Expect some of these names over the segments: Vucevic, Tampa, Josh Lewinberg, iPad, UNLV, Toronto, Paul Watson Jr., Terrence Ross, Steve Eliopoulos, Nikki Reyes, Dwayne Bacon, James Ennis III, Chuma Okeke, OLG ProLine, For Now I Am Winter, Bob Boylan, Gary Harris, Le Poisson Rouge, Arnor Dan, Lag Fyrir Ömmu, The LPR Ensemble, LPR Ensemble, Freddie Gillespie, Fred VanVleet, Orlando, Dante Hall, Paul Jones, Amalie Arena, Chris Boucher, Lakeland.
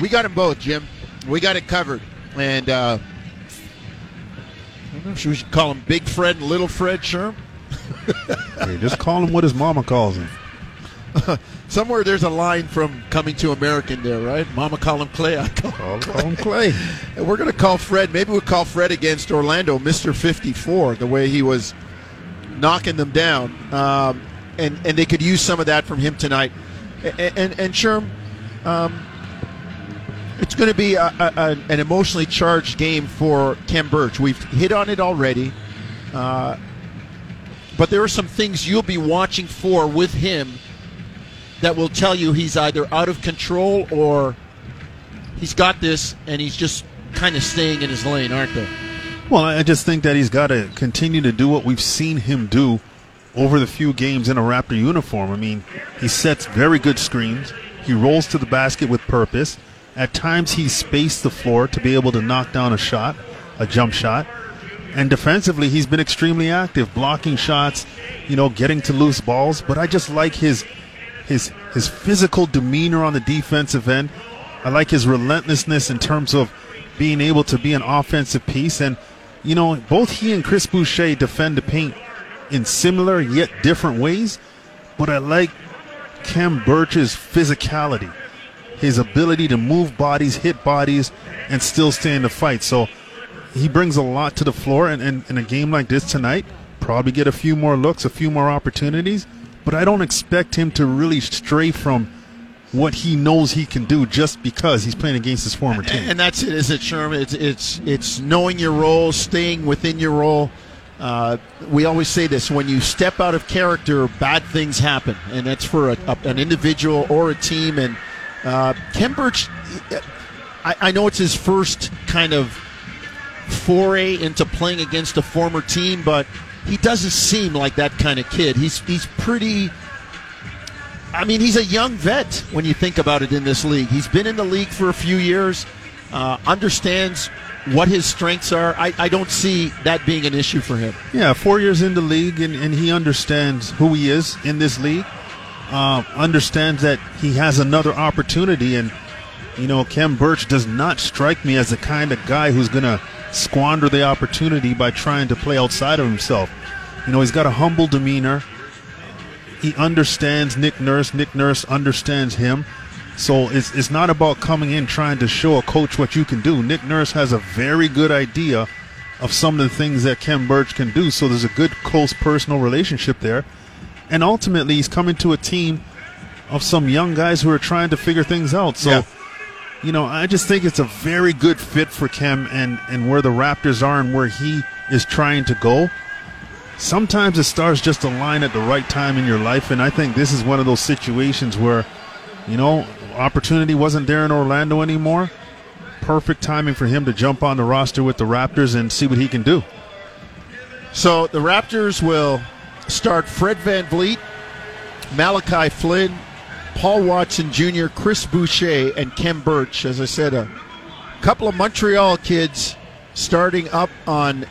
We got them both, Jim. We got it covered. And I don't know if we should call him Big Fred and Little Fred, sure. Hey, just call him what his mama calls him. Somewhere there's a line from Coming to America there, right? Mama call him Clay, I call him Clay. And we're going to call Fred. Maybe we'll call Fred against Orlando, Mr. 54, the way he was knocking them down. And they could use some of that from him tonight. And Sherm, it's going to be an emotionally charged game for Khem Birch. We've hit on it already. But there are some things you'll be watching for with him that will tell you he's either out of control or he's got this and he's just kind of staying in his lane, aren't they? Well, I just think that he's got to continue to do what we've seen him do over the few games in a Raptor uniform. I mean, he sets very good screens. He rolls to the basket with purpose. At times he spaced the floor to be able to knock down a shot, a jump shot. And defensively, he's been extremely active, blocking shots, you know, getting to loose balls. But I just like his physical demeanor on the defensive end. I like his relentlessness in terms of being able to be an offensive piece. And, you know, both he and Chris Boucher defend the paint in similar yet different ways. But I like Khem Birch's physicality, his ability to move bodies, hit bodies, and still stay in the fight. So he brings a lot to the floor. And in a game like this tonight, probably get a few more looks, a few more opportunities. But I don't expect him to really stray from what he knows he can do just because he's playing against his former team. And that's it, is it, Sherman? It's knowing your role, staying within your role. We always say this, when you step out of character, bad things happen. And that's for an individual or a team. And Khem Birch, I know it's his first kind of foray into playing against a former team, but he doesn't seem like that kind of kid. He's pretty, I mean, he's a young vet when you think about it in this league. He's been in the league for a few years, understands what his strengths are. I don't see that being an issue for him. Yeah, 4 years in the league, and he understands who he is in this league, understands that he has another opportunity. And, you know, Khem Birch does not strike me as the kind of guy who's going to squander the opportunity by trying to play outside of himself. You know, he's got a humble demeanor. He understands Nick Nurse. Nick Nurse understands him. So it's not about coming in trying to show a coach what you can do. Nick Nurse has a very good idea of some of the things that Khem Birch can do. So there's a good, close personal relationship there. And ultimately, he's coming to a team of some young guys who are trying to figure things out. So, yeah. You know, I just think it's a very good fit for Khem and where the Raptors are and where he is trying to go. Sometimes the stars just align at the right time in your life, and I think this is one of those situations where, you know, opportunity wasn't there in Orlando anymore. Perfect timing for him to jump on the roster with the Raptors and see what he can do. So the Raptors will start Fred VanVleet, Malachi Flynn, Paul Watson Jr., Chris Boucher, and Khem Birch. As I said, a couple of Montreal kids starting up on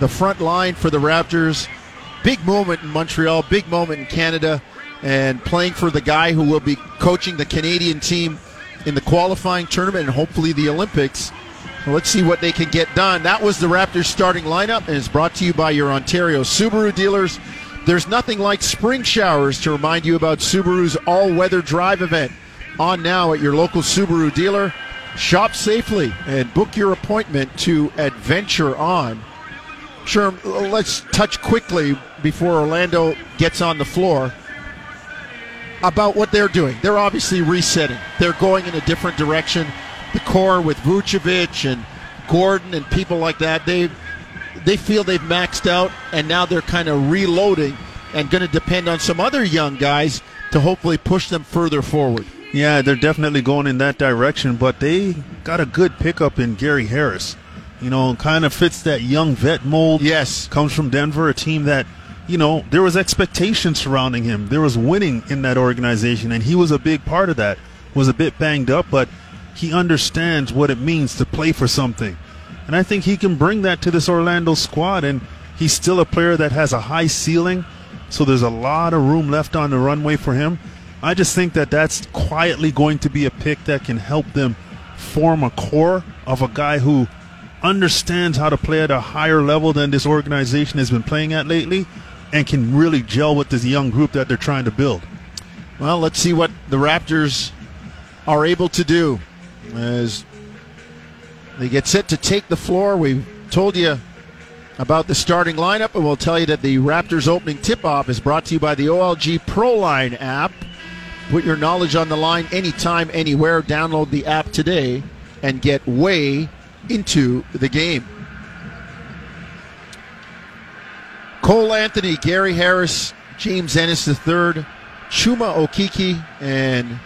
the front line for the Raptors. Big moment in Montreal, big moment in Canada, and playing for the guy who will be coaching the Canadian team in the qualifying tournament and hopefully the Olympics. Well, let's see what they can get done. That was the Raptors starting lineup, and it's brought to you by your Ontario Subaru dealers. There's nothing like spring showers to remind you about Subaru's all-weather drive event. On now at your local Subaru dealer. Shop safely and book your appointment to adventure on. Sure, let's touch quickly before Orlando gets on the floor about what they're doing. They're obviously resetting. They're going in a different direction. The core with Vucevic and Gordon and people like that, they feel they've maxed out, and now they're kind of reloading and going to depend on some other young guys to hopefully push them further forward. Yeah, they're definitely going in that direction, but they got a good pickup in Gary Harris. You know, kind of fits that young vet mold. Yes. Comes from Denver, a team that, you know, there was expectation surrounding him. There was winning in that organization, and he was a big part of that. Was a bit banged up, but he understands what it means to play for something. And I think he can bring that to this Orlando squad. And he's still a player that has a high ceiling. So there's a lot of room left on the runway for him. I just think that that's quietly going to be a pick that can help them form a core of a guy who understands how to play at a higher level than this organization has been playing at lately and can really gel with this young group that they're trying to build. Well, let's see what the Raptors are able to do as they get set to take the floor. We've told you about the starting lineup, and we'll tell you that the Raptors opening tip-off is brought to you by the OLG ProLine app. Put your knowledge on the line anytime, anywhere. Download the app today and get way into the game. Cole Anthony, Gary Harris, James Ennis III, Chuma Okeke, and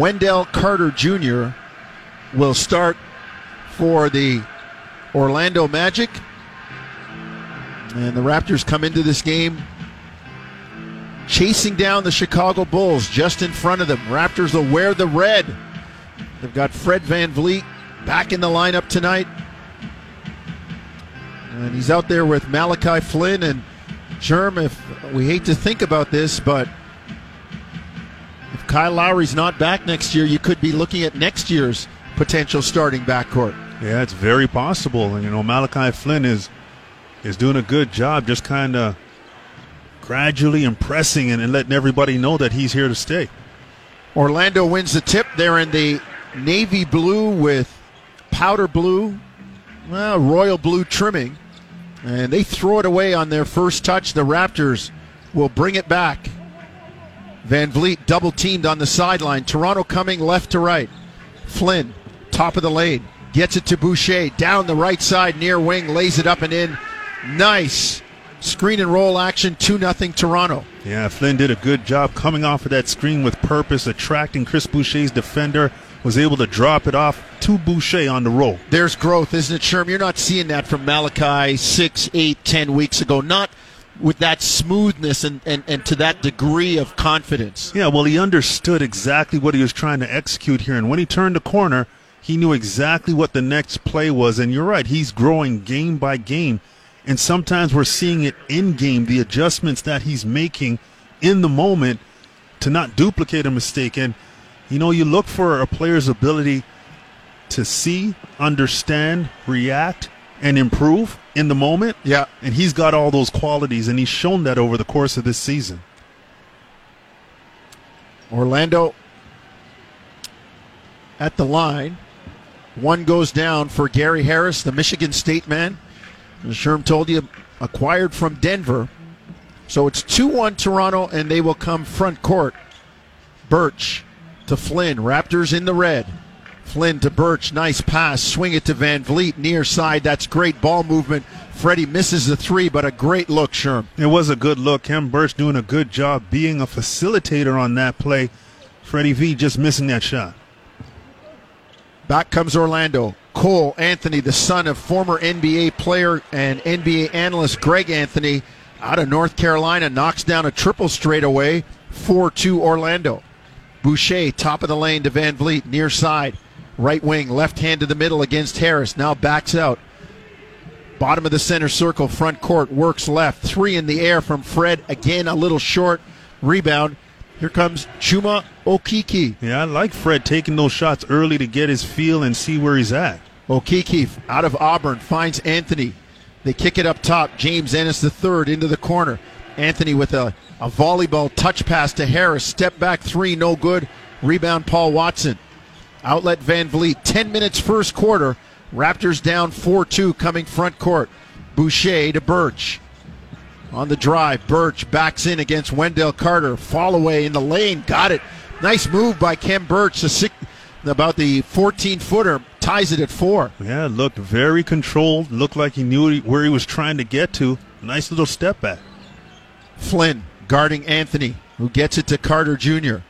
Wendell Carter Jr. will start for the Orlando Magic. And the Raptors come into this game chasing down the Chicago Bulls just in front of them. Raptors will wear the red. They've got Fred VanVleet back in the lineup tonight. And he's out there with Malachi Flynn and Sherm. If we hate to think about this, but if Kyle Lowry's not back next year, you could be looking at next year's potential starting backcourt. Yeah, it's very possible. And, you know, Malachi Flynn is doing a good job just kind of gradually impressing and letting everybody know that he's here to stay. Orlando wins the tip. They're in the navy blue with powder blue, well, royal blue trimming. And they throw it away on their first touch. The Raptors will bring it back. VanVleet double-teamed on the sideline. Toronto coming left to right. Flynn, top of the lane, gets it to Boucher. Down the right side, near wing, lays it up and in. Nice screen and roll action, 2-0 Toronto. Yeah, Flynn did a good job coming off of that screen with purpose, attracting Chris Boucher's defender, was able to drop it off to Boucher on the roll. There's growth, isn't it, Sherm? You're not seeing that from Malachi 6, 8, 10 weeks ago. Not with that smoothness and to that degree of confidence. Yeah, well, he understood exactly what he was trying to execute here. And when he turned the corner, he knew exactly what the next play was. And you're right, he's growing game by game. And sometimes we're seeing it in-game, the adjustments that he's making in the moment to not duplicate a mistake. And, you know, you look for a player's ability to see, understand, react, and improve in the moment. Yeah. And he's got all those qualities, and he's shown that over the course of this season. Orlando at the line. One goes down for Gary Harris, the Michigan State man. As Sherm told you, acquired from Denver. So it's 2-1 Toronto, and they will come front court. Birch to Flynn. Raptors in the red. Flynn to Birch. Nice pass. Swing it to VanVleet. Near side. That's great ball movement. Freddie misses the three, but a great look, Sherm. It was a good look. Khem Birch doing a good job being a facilitator on that play. Freddie V just missing that shot. Back comes Orlando. Cole Anthony, the son of former NBA player and NBA analyst Greg Anthony, out of North Carolina, knocks down a triple straight away, 4-2 Orlando. Boucher, top of the lane to VanVleet, near side, right wing, left hand to the middle against Harris, now backs out. Bottom of the center circle, front court, works left, three in the air from Fred, again a little short, rebound. Here comes Chuma Okeke. Yeah, I like Fred taking those shots early to get his feel and see where he's at. Okeke out of Auburn finds Anthony. They kick it up top. James Ennis III into the corner. Anthony with a volleyball touch pass to Harris. Step back three, no good. Rebound Paul Watson. Outlet VanVleet. 10 minutes first quarter. Raptors down 4-2 coming front court. Boucher to Birch. On the drive, Birch backs in against Wendell Carter. Fall away in the lane. Got it. Nice move by Khem Birch. About the 14-footer. Ties it at 4. Yeah, looked very controlled. Looked like he knew where he was trying to get to. Nice little step back. Flynn guarding Anthony, who gets it to Carter Jr.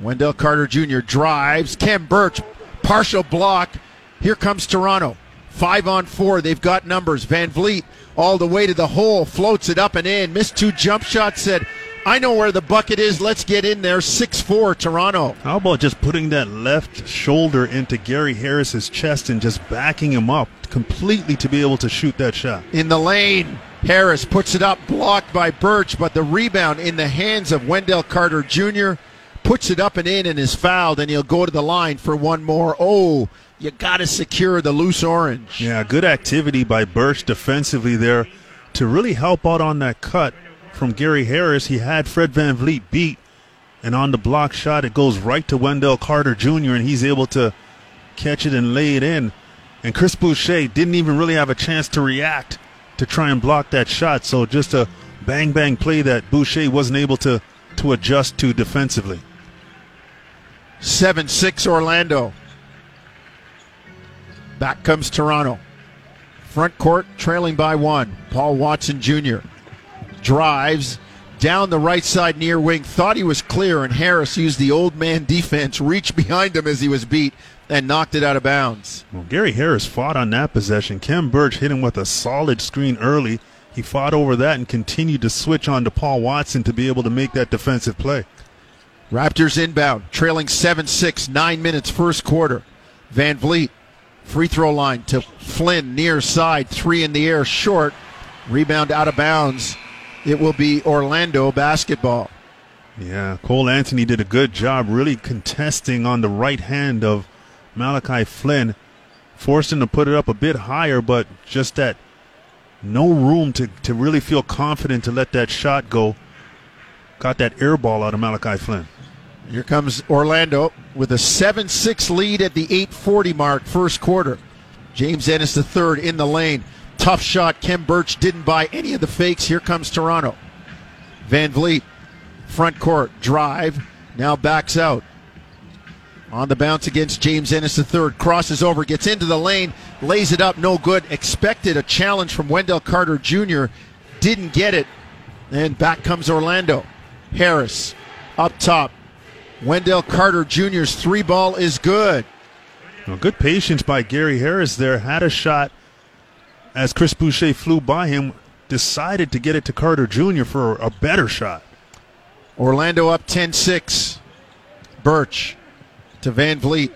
Wendell Carter Jr. drives. Khem Birch, partial block. Here comes Toronto. 5-on-4. They've got numbers. VanVleet all the way to the hole. Floats it up and in. Missed two jump shots. Said, I know where the bucket is. Let's get in there. 6-4 Toronto. How about just putting that left shoulder into Gary Harris's chest and just backing him up completely to be able to shoot that shot? In the lane. Harris puts it up. Blocked by Birch. But the rebound in the hands of Wendell Carter Jr. puts it up and in and is fouled, and he'll go to the line for one more. Oh, you got to secure the loose orange. Yeah, good activity by Birch defensively there to really help out on that cut from Gary Harris. He had Fred VanVleet beat, and on the block shot, it goes right to Wendell Carter Jr., and he's able to catch it and lay it in. And Chris Boucher didn't even really have a chance to react to try and block that shot, so just a bang-bang play that Boucher wasn't able to adjust to defensively. 7-6 Orlando. Back comes Toronto. Front court trailing by one. Paul Watson Jr. drives down the right side near wing. Thought he was clear, and Harris used the old man defense, reached behind him as he was beat, and knocked it out of bounds. Well, Gary Harris fought on that possession. Khem Birch hit him with a solid screen early. He fought over that and continued to switch on to Paul Watson to be able to make that defensive play. Raptors inbound, trailing 7-6, 9 minutes, first quarter. VanVleet, free throw line to Flynn, near side, three in the air, short. Rebound out of bounds. It will be Orlando basketball. Yeah, Cole Anthony did a good job really contesting on the right hand of Malachi Flynn, forced him to put it up a bit higher, but just that no room to really feel confident to let that shot go. Got that air ball out of Malachi Flynn. Here comes Orlando with a 7-6 lead at the 8:40 mark, first quarter. James Ennis III in the lane. Tough shot. Khem Birch didn't buy any of the fakes. Here comes Toronto. VanVleet, front court, drive, now backs out. On the bounce against James Ennis III, crosses over, gets into the lane, lays it up, no good. Expected a challenge from Wendell Carter Jr., didn't get it. And back comes Orlando. Harris up top. Wendell Carter Jr.'s three ball is good. Well, good patience by Gary Harris there. Had a shot as Chris Boucher flew by him, decided to get it to Carter Jr. for a better shot. Orlando up 10-6. Birch to VanVleet.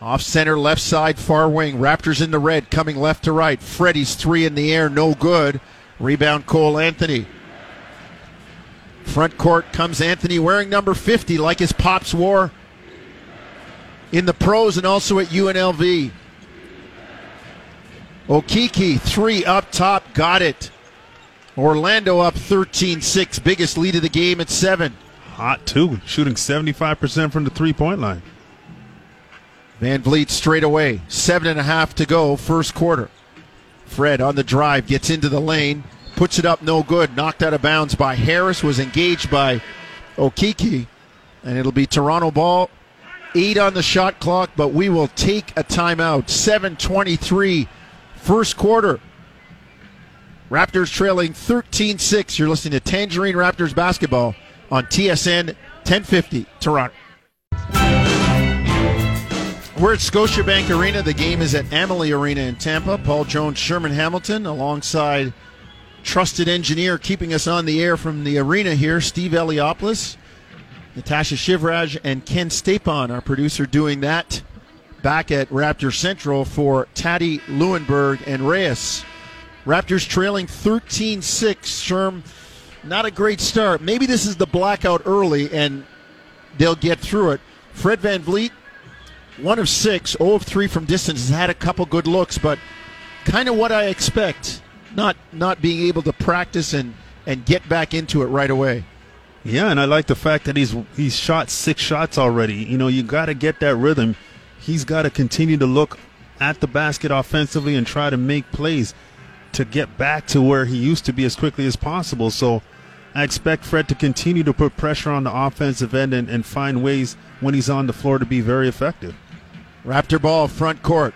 Off center, left side, far wing. Raptors in the red, coming left to right. Freddie's three in the air, no good. Rebound Cole Anthony. Front court comes Anthony, wearing number 50 like his pops wore in the pros and also at UNLV. Okeke, three up top, got it. Orlando up 13-6, biggest lead of the game at 7. Hot, too, shooting 75% from the three-point line. VanVleet straight away, 7.5 to go, first quarter. Fred on the drive, gets into the lane, puts it up, no good, knocked out of bounds by Harris, was engaged by Okeke, and it'll be Toronto ball. 8 on the shot clock, but we will take a timeout. 7:23, first quarter. Raptors trailing 13-6. You're listening to Tangerine Raptors basketball on TSN 1050, Toronto. We're at Scotiabank Arena. The game is at Amalie Arena in Tampa. Paul Jones, Sherman Hamilton, alongside trusted engineer keeping us on the air from the arena here, Steve Eliopoulos, Natasha Shivraj, and Ken Stapon, our producer, doing that back at Raptor Central for Taddy Leuenberg and Reyes. Raptors trailing 13-6, Sherm. Not a great start. Maybe this is the blackout early, and they'll get through it. Fred VanVleet, 1 of 6, 0 of 3 from distance, has had a couple good looks, but kind of what I expect, not being able to practice and get back into it right away. Yeah, and I like the fact that he's shot 6 shots already. You know, you got to get that rhythm. He's got to continue to look at the basket offensively and try to make plays to get back to where he used to be as quickly as possible. So I expect Fred to continue to put pressure on the offensive end and find ways when he's on the floor to be very effective. Raptor ball, front court.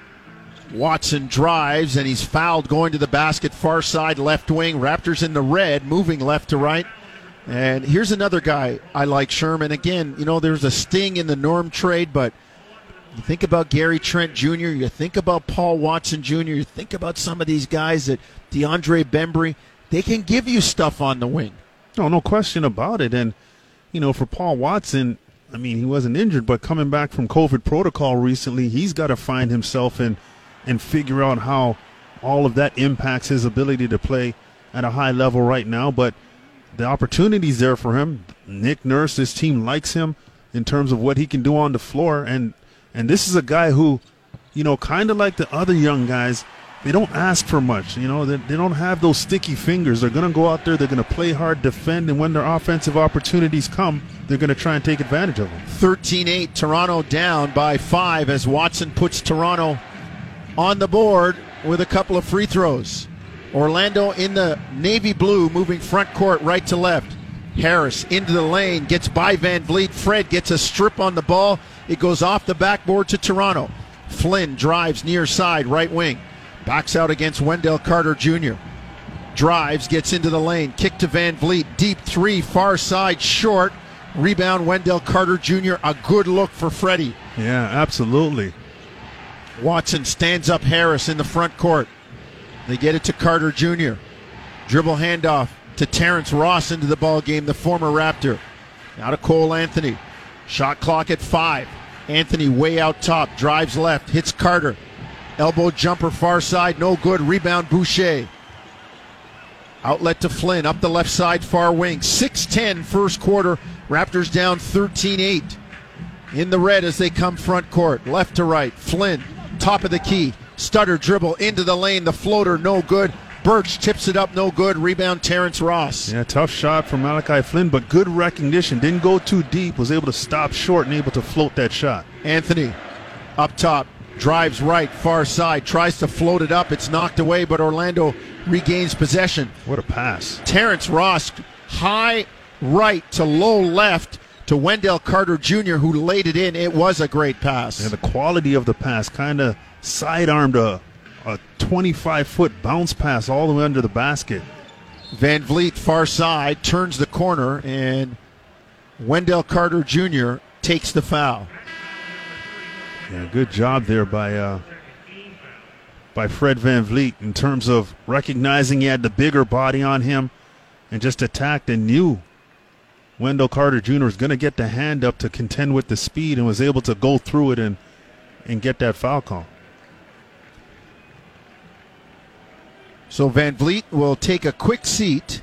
Watson drives, and he's fouled going to the basket, far side, left wing. Raptors in the red, moving left to right. And here's another guy I like, Sherman. Again, you know, there's a sting in the Norm trade, but you think about Gary Trent Jr., you think about Paul Watson Jr., you think about some of these guys that DeAndre Bembry, they can give you stuff on the wing. Oh, no question about it. And, you know, for Paul Watson, I mean, he wasn't injured, but coming back from COVID protocol recently, he's got to find himself and figure out how all of that impacts his ability to play at a high level right now. But the opportunity's there for him. Nick Nurse, this team likes him in terms of what he can do on the floor. And this is a guy who, you know, kind of like the other young guys, they don't ask for much. You know, they don't have those sticky fingers. They're going to go out there, they're going to play hard, defend, and when their offensive opportunities come, they're going to try and take advantage of them. 13-8, Toronto down by 5 as Watson puts Toronto on the board with a couple of free throws. Orlando in the navy blue, moving front court right to left. Harris into the lane, gets by VanVleet. Fred gets a strip on the ball. It goes off the backboard to Toronto. Flynn drives near side, right wing. Backs out against Wendell Carter Jr. Drives, gets into the lane. Kick to VanVleet. Deep three, far side, short. Rebound, Wendell Carter Jr. A good look for Freddie. Yeah, absolutely. Watson stands up Harris in the front court. They get it to Carter Jr. Dribble handoff to Terrence Ross into the ball game, the former Raptor. Now to Cole Anthony. Shot clock at 5. Anthony way out top, drives left, hits Carter. Elbow jumper far side, no good. Rebound, Boucher. Outlet to Flynn, up the left side, far wing. 6-10 first quarter. Raptors down 13-8. In the red as they come front court. Left to right, Flynn, top of the key. Stutter dribble into the lane. The floater, no good. Birch tips it up, no good. Rebound, Terrence Ross. Yeah, tough shot from Malachi Flynn, but good recognition. Didn't go too deep. Was able to stop short and able to float that shot. Anthony up top. Drives right, far side. Tries to float it up. It's knocked away, but Orlando regains possession. What a pass. Terrence Ross, high right to low left. To Wendell Carter Jr., who laid it in. It was a great pass. And yeah, the quality of the pass, kind of sidearmed a 25-foot bounce pass all the way under the basket. VanVleet, far side, turns the corner, and Wendell Carter Jr. takes the foul. Yeah, good job there by Fred VanVleet in terms of recognizing he had the bigger body on him and just attacked and knew Wendell Carter Jr. is going to get the hand up to contend with the speed and was able to go through it and get that foul call. So VanVleet will take a quick seat,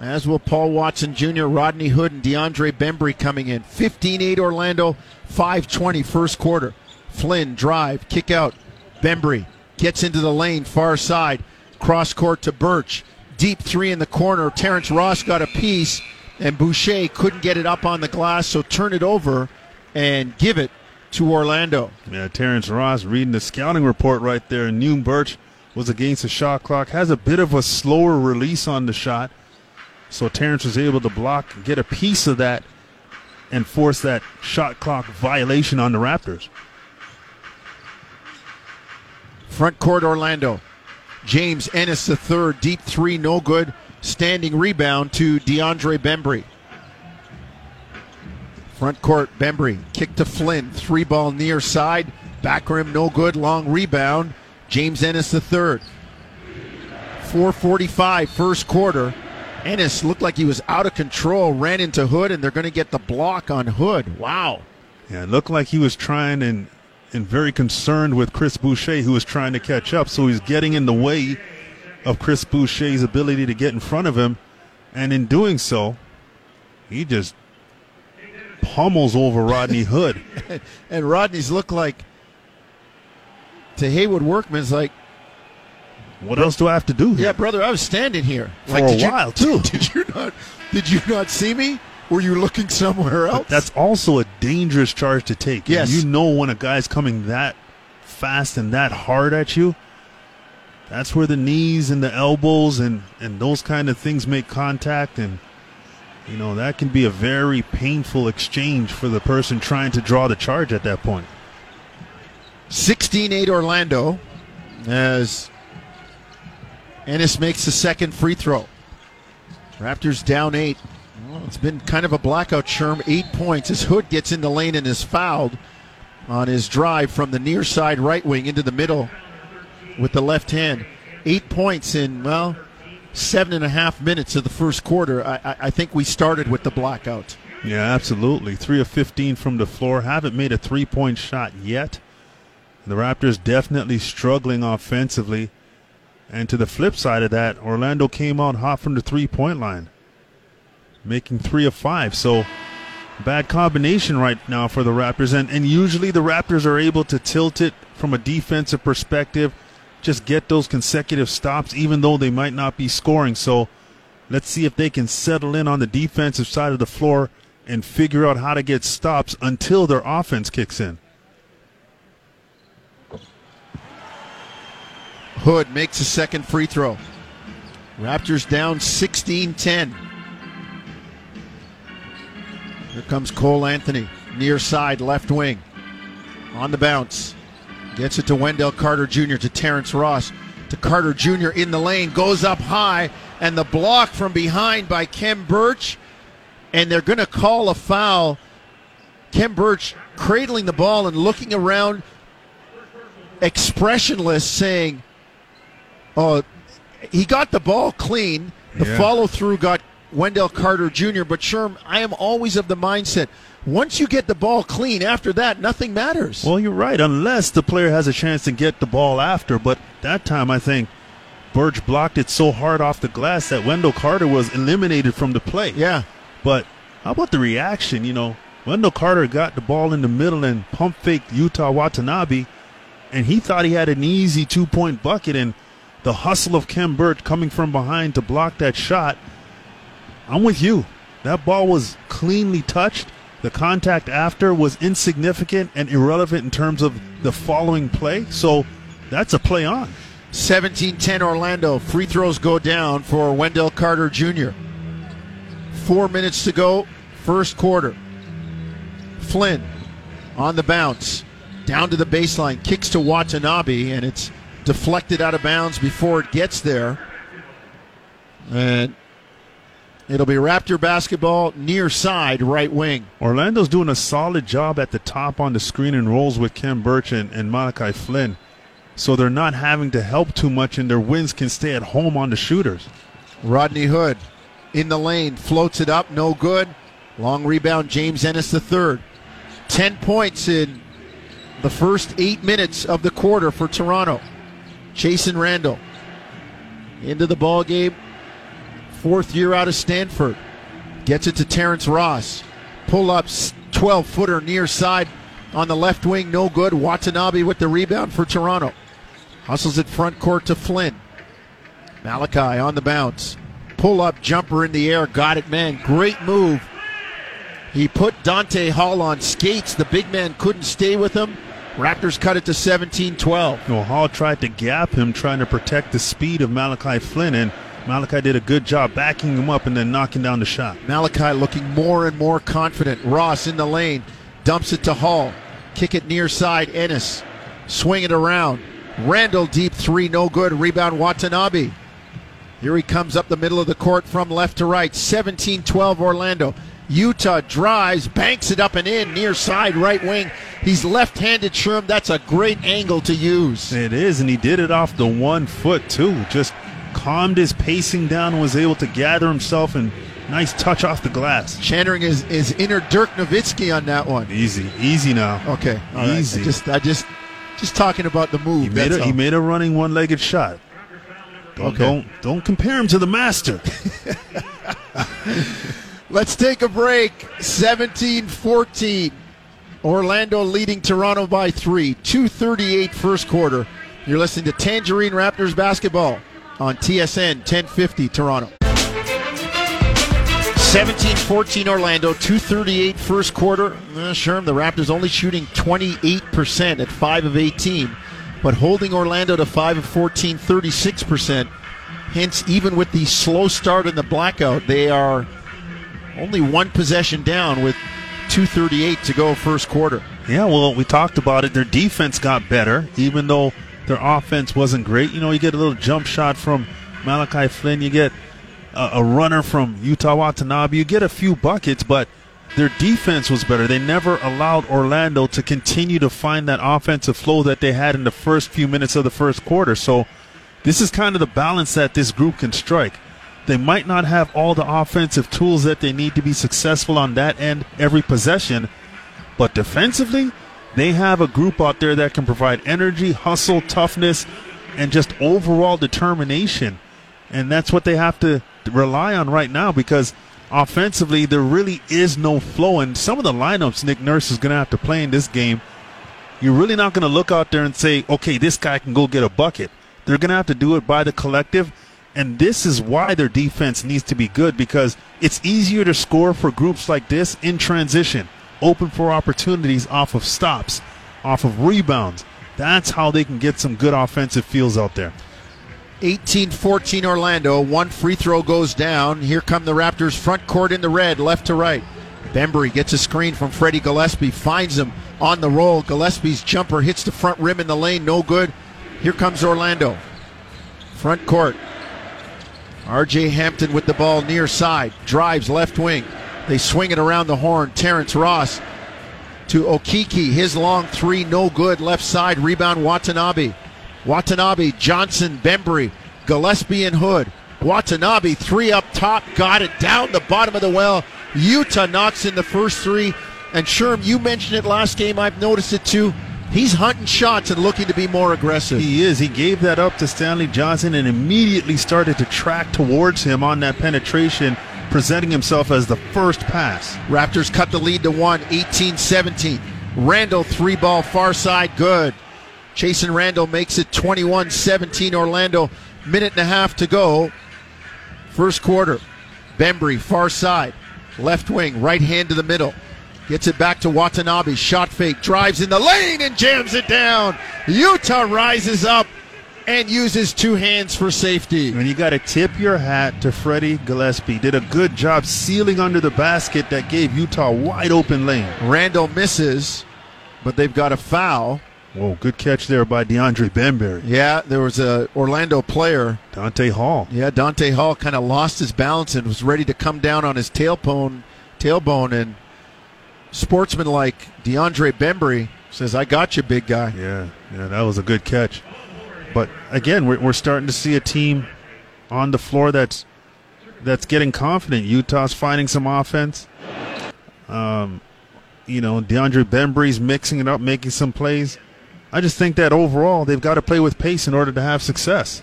as will Paul Watson Jr., Rodney Hood, and DeAndre Bembry coming in. 15-8 Orlando, 5:20 first quarter. Flynn drive, kick out. Bembry gets into the lane, far side, cross court to Birch. Deep three in the corner. Terrence Ross got a piece. And Boucher couldn't get it up on the glass, so turn it over and give it to Orlando. Yeah, Terrence Ross reading the scouting report right there. And New Birch was against the shot clock. Has a bit of a slower release on the shot. So Terrence was able to block, get a piece of that, and force that shot clock violation on the Raptors. Front court Orlando. James Ennis III, deep three, no good. Standing rebound to DeAndre Bembry. Front court, Bembry. Kick to Flynn, three ball near side. Back rim, no good. Long rebound, James Ennis III. 4:45 first quarter. Ennis looked like he was out of control, ran into Hood, and they're going to get the block on Hood. Wow. Yeah, it looked like he was trying and very concerned with Chris Boucher, who was trying to catch up. So he's getting in the way of Chris Boucher's ability to get in front of him. And in doing so, he just pummels over Rodney Hood. And Rodney's look like, to Haywood Workman's like, what else do I have to do here? Yeah, brother, I was standing here. Like, for a while, too. Did you not see me? Were you looking somewhere else? But that's also a dangerous charge to take. Yes. And you know when a guy's coming that fast and that hard at you, that's where the knees and the elbows and those kind of things make contact. And, you know, that can be a very painful exchange for the person trying to draw the charge at that point. 16-8 Orlando as Ennis makes the second free throw. Raptors down 8. Well, it's been kind of a blackout, Sherm. 8 points as Hood gets in the lane and is fouled on his drive from the near side right wing into the middle with the left hand. 8 points in, 7.5 minutes of the first quarter. I think we started with the blackout. Yeah, absolutely. 3 of 15 from the floor. Haven't made a three-point shot yet. The Raptors definitely struggling offensively. And to the flip side of that, Orlando came out hot from the three-point line. making 3 of 5. So bad combination right now for the Raptors. And usually the Raptors are able to tilt it from a defensive perspective, just get those consecutive stops, even though they might not be scoring. So let's see if they can settle in on the defensive side of the floor and figure out how to get stops until their offense kicks in. Hood makes a second free throw. Raptors down 16-10. Here comes Cole Anthony, near side, left wing. On the bounce. Gets it to Wendell Carter Jr., to Terrence Ross, to Carter Jr. in the lane. Goes up high, and the block from behind by Khem Birch. And they're going to call a foul. Khem Birch cradling the ball and looking around, expressionless, saying, oh, he got the ball clean. The follow-through got Wendell Carter Jr., but Sherm, I am always of the mindset, once you get the ball clean, after that, nothing matters. Well, you're right, unless the player has a chance to get the ball after, but that time I think Birch blocked it so hard off the glass that Wendell Carter was eliminated from the play. Yeah. But how about the reaction, you know? Wendell Carter got the ball in the middle and pump-faked Yuta Watanabe, and he thought he had an easy two-point bucket, and the hustle of Khem Birch coming from behind to block that shot. I'm with you. That ball was cleanly touched. The contact after was insignificant and irrelevant in terms of the following play. So that's a play on. 17-10 Orlando. Free throws go down for Wendell Carter Jr. 4 minutes to go, first quarter. Flynn on the bounce. Down to the baseline. Kicks to Watanabe, and it's deflected out of bounds before it gets there. And it'll be Raptor basketball, near side, right wing. Orlando's doing a solid job at the top on the screen and rolls with Khem Birch and Malachi Flynn. So they're not having to help too much, and their wins can stay at home on the shooters. Rodney Hood in the lane, floats it up, no good. Long rebound, James Ennis III. 10 points in the first 8 minutes of the quarter for Toronto. Chasson Randle into the ball game. Fourth year out of Stanford. Gets it to Terrence Ross. Pull up 12-footer near side on the left wing. No good. Watanabe with the rebound for Toronto. Hustles it front court to Flynn. Malachi on the bounce. Pull up jumper in the air. Got it, man. Great move. He put Dante Hall on skates. The big man couldn't stay with him. Raptors cut it to 17-12. Well, Hall tried to gap him, trying to protect the speed of Malachi Flynn, and Malachi did a good job backing him up and then knocking down the shot. Malachi looking more and more confident. Ross in the lane, dumps it to Hall. Kick it near side, Ennis. Swing it around. Randle deep three, no good. Rebound Watanabe. Here he comes up the middle of the court from left to right. 17-12 Orlando. Utah drives, banks it up and in, near side, right wing. He's left-handed, Sherm. That's a great angle to use. It is, and he did it off the 1 foot, too. Just calmed his pacing down and was able to gather himself, and nice touch off the glass. Chantering his inner Dirk Nowitzki on that one. Easy now. Okay, all easy. Right. I just talking about the move. He made a running one-legged shot. Don't compare him to the master. Let's take a break. 17-14. Orlando leading Toronto by 3. 2:38 first quarter. You're listening to Tangerine Raptors basketball on TSN 1050 Toronto. 17-14 Orlando. 2:38 first quarter. Sherm, the Raptors only shooting 28% at 5 of 18, but holding Orlando to 5 of 14, 36%. Hence, even with the slow start and the blackout, they are only one possession down with 2:38 to go first quarter. Yeah, well, we talked about it. Their defense got better, even though their offense wasn't great. You know, you get a little jump shot from Malachi Flynn. You get a runner from Yuta Watanabe. You get a few buckets, but their defense was better. They never allowed Orlando to continue to find that offensive flow that they had in the first few minutes of the first quarter. So this is kind of the balance that this group can strike. They might not have all the offensive tools that they need to be successful on that end every possession, but defensively, they have a group out there that can provide energy, hustle, toughness, and just overall determination. And that's what they have to rely on right now, because offensively, there really is no flow. And some of the lineups Nick Nurse is going to have to play in this game, you're really not going to look out there and say, okay, this guy can go get a bucket. They're going to have to do it by the collective. And this is why their defense needs to be good, because it's easier to score for groups like this in transition, open for opportunities off of stops, off of rebounds. That's how they can get some good offensive feels out there. 18-14 Orlando. One free throw goes down. Here come the Raptors front court in the red, left to right. Bembry gets a screen from Freddie Gillespie, finds him on the roll. Gillespie's jumper hits the front rim in the lane, no good. Here comes Orlando. Front court. R.J. Hampton with the ball near side. Drives left wing. They swing it around the horn. Terrence Ross to Okeke. His long three, no good. Left side, rebound Watanabe. Watanabe, Johnson, Bembry, Gillespie and Hood. Watanabe, three up top, got it down the bottom of the well. Yuta knocks in the first three. And Sherm, you mentioned it last game. I've noticed it too. He's hunting shots and looking to be more aggressive. He is. He gave that up to Stanley Johnson and immediately started to track towards him on that penetration, presenting himself as the first pass. Raptors cut the lead to one, 18-17. Randle, three-ball far side, good. Chasson Randle makes it 21-17 Orlando. Minute and a half to go. First quarter. Bembry, far side. Left wing, right hand to the middle. Gets it back to Watanabe. Shot fake. Drives in the lane and jams it down. Yuta rises up and uses two hands for safety. And you got to tip your hat to Freddie Gillespie. Did a good job sealing under the basket that gave Yuta wide open lane. Randle misses, but they've got a foul. Whoa, good catch there by DeAndre Bembry. Yeah, there was a Orlando player. Dante Hall. Yeah, Dante Hall kind of lost his balance and was ready to come down on his tailbone and sportsman like DeAndre Bembry says, I got you, big guy. Yeah, that was a good catch. But again, we're starting to see a team on the floor that's getting confident. Utah's finding some offense. DeAndre Bembry's mixing it up, making some plays. I just think that overall they've got to play with pace in order to have success.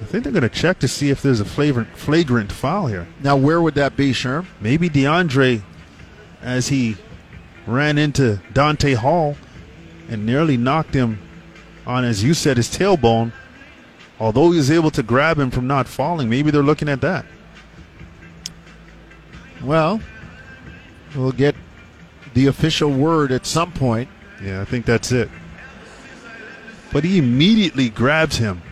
I think they're going to check to see if there's a flagrant foul here. Now, where would that be, Sherm? Maybe DeAndre, as he ran into Dante Hall and nearly knocked him on, as you said, his tailbone. Although he was able to grab him from not falling, maybe they're looking at that. Well, we'll get the official word at some point. Yeah, I think that's it. But he immediately grabs him,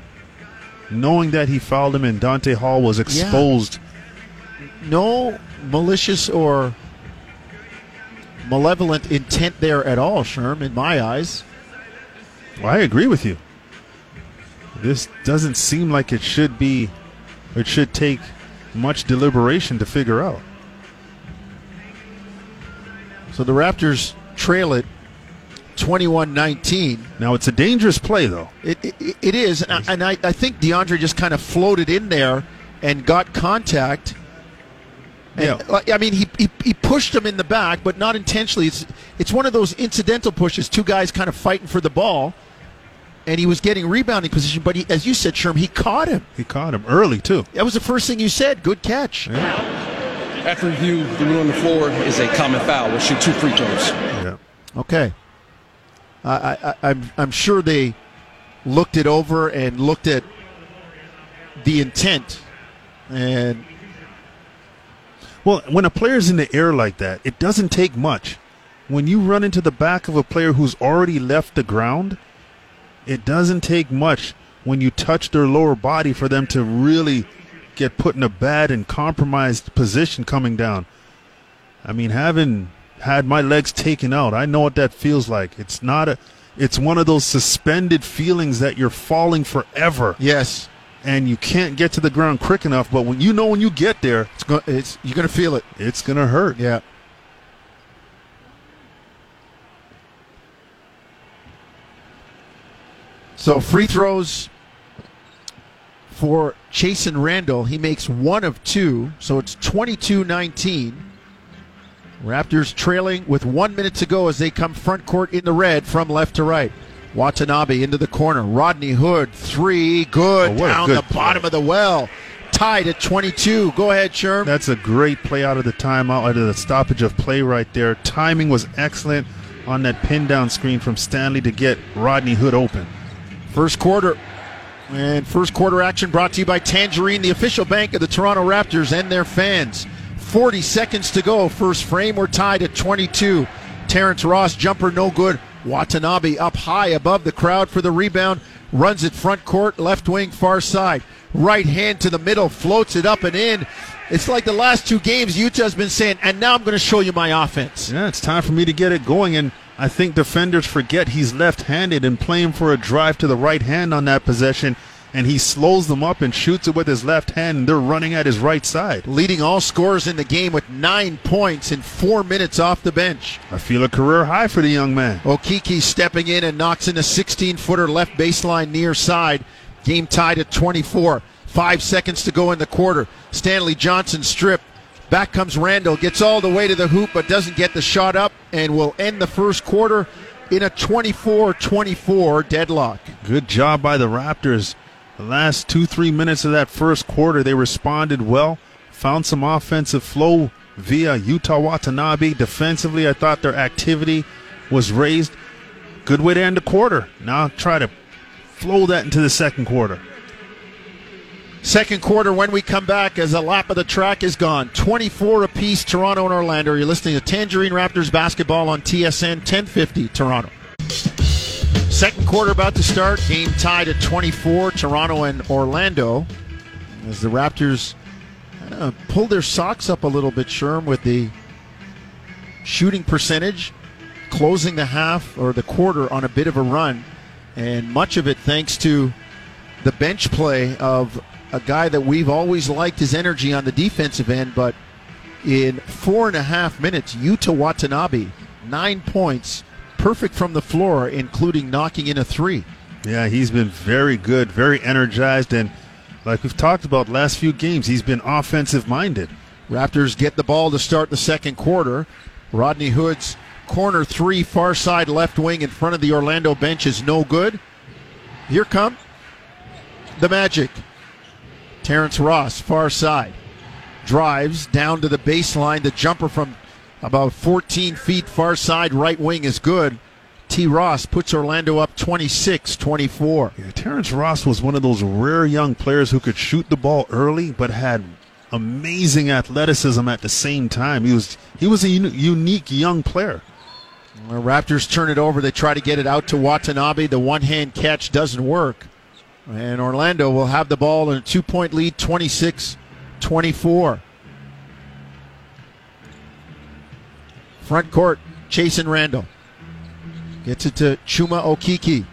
knowing that he fouled him and Dante Hall was exposed. Yeah. No malicious or malevolent intent there at all, Sherm, in my eyes. Well, I agree with you. This doesn't seem like it should be, it should take much deliberation to figure out. So the Raptors trail it 21-19. Now, it's a dangerous play, though. It is, and I think DeAndre just kind of floated in there and got contact. And, yeah. I mean, he pushed him in the back, but not intentionally. It's one of those incidental pushes, two guys kind of fighting for the ball, and he was getting rebounding position. But he, as you said, Sherm, he caught him. He caught him early, too. That was the first thing you said. Good catch. Yeah. After review, the rule on the floor is a common foul. We'll shoot two free throws. Yeah. Okay. I'm sure they looked it over and looked at the intent and... Well, when a player's in the air like that, it doesn't take much. When you run into the back of a player who's already left the ground, it doesn't take much when you touch their lower body for them to really get put in a bad and compromised position coming down. I mean, having had my legs taken out, I know what that feels like. It's one of those suspended feelings that you're falling forever. Yes. And you can't get to the ground quick enough, but when you get there, you're going to feel it. It's going to hurt. Yeah. So free throws for Chasson Randle. He makes one of two, so it's 22-19. Raptors trailing with 1 minute to go as they come front court in the red from left to right. Watanabe into the corner. Rodney Hood, three, good, down the bottom of the well. tied at 22. Go ahead, Sherm. That's a great play out of the timeout, out of the stoppage of play right there. Timing was excellent on that pin-down screen from Stanley to get Rodney Hood open. First quarter. And first quarter action brought to you by Tangerine, the official bank of the Toronto Raptors and their fans. 40 seconds to go. First frame, we're tied at 22. Terrence Ross, jumper no good. Watanabe up high above the crowd for the rebound. Runs it front court, left wing, far side. Right hand to the middle, floats it up and in. It's like the last two games Utah's been saying, and now I'm going to show you my offense. Yeah, it's time for me to get it going, and I think defenders forget he's left-handed and playing for a drive to the right hand on that possession, and he slows them up and shoots it with his left hand, and they're running at his right side. Leading all scorers in the game with 9 points in 4 minutes off the bench. I feel a career high for the young man. Okeke stepping in and knocks in a 16-footer left baseline near side. Game tied at 24. 5 seconds to go in the quarter. Stanley Johnson stripped. Back comes Randle, gets all the way to the hoop, but doesn't get the shot up, and will end the first quarter in a 24-24 deadlock. Good job by the Raptors. The last 2-3 minutes of that first quarter, they responded well, found some offensive flow via Yuta Watanabe. Defensively, I thought their activity was raised. Good way to end the quarter. Now try to flow that into the second quarter. Second quarter when we come back as a lap of the track is gone. 24 apiece, Toronto and Orlando. You're listening to Tangerine Raptors basketball on TSN 1050, Toronto. Second quarter about to start. Game tied at 24, Toronto and Orlando. As the Raptors pull their socks up a little bit, Sherm, with the shooting percentage, closing the half or the quarter on a bit of a run. And much of it thanks to the bench play of a guy that we've always liked his energy on the defensive end, but in 4.5 minutes, Yuta Watanabe, 9 points, perfect from the floor, including knocking in a three. Yeah, he's been very good, very energized, and like we've talked about last few games, he's been offensive-minded. Raptors get the ball to start the second quarter. Rodney Hood's corner three, far side left wing in front of the Orlando bench is no good. Here come the Magic. Terrence Ross, far side, drives down to the baseline. The jumper from about 14 feet far side right wing is good. T. Ross puts Orlando up 26-24. Yeah, Terrence Ross was one of those rare young players who could shoot the ball early but had amazing athleticism at the same time. He was a unique young player. The Raptors turn it over. They try to get it out to Watanabe. The one-hand catch doesn't work. And Orlando will have the ball in a 2-point lead, 26-24. Front court, Chasson Randle. Gets it to Chuma Okeke.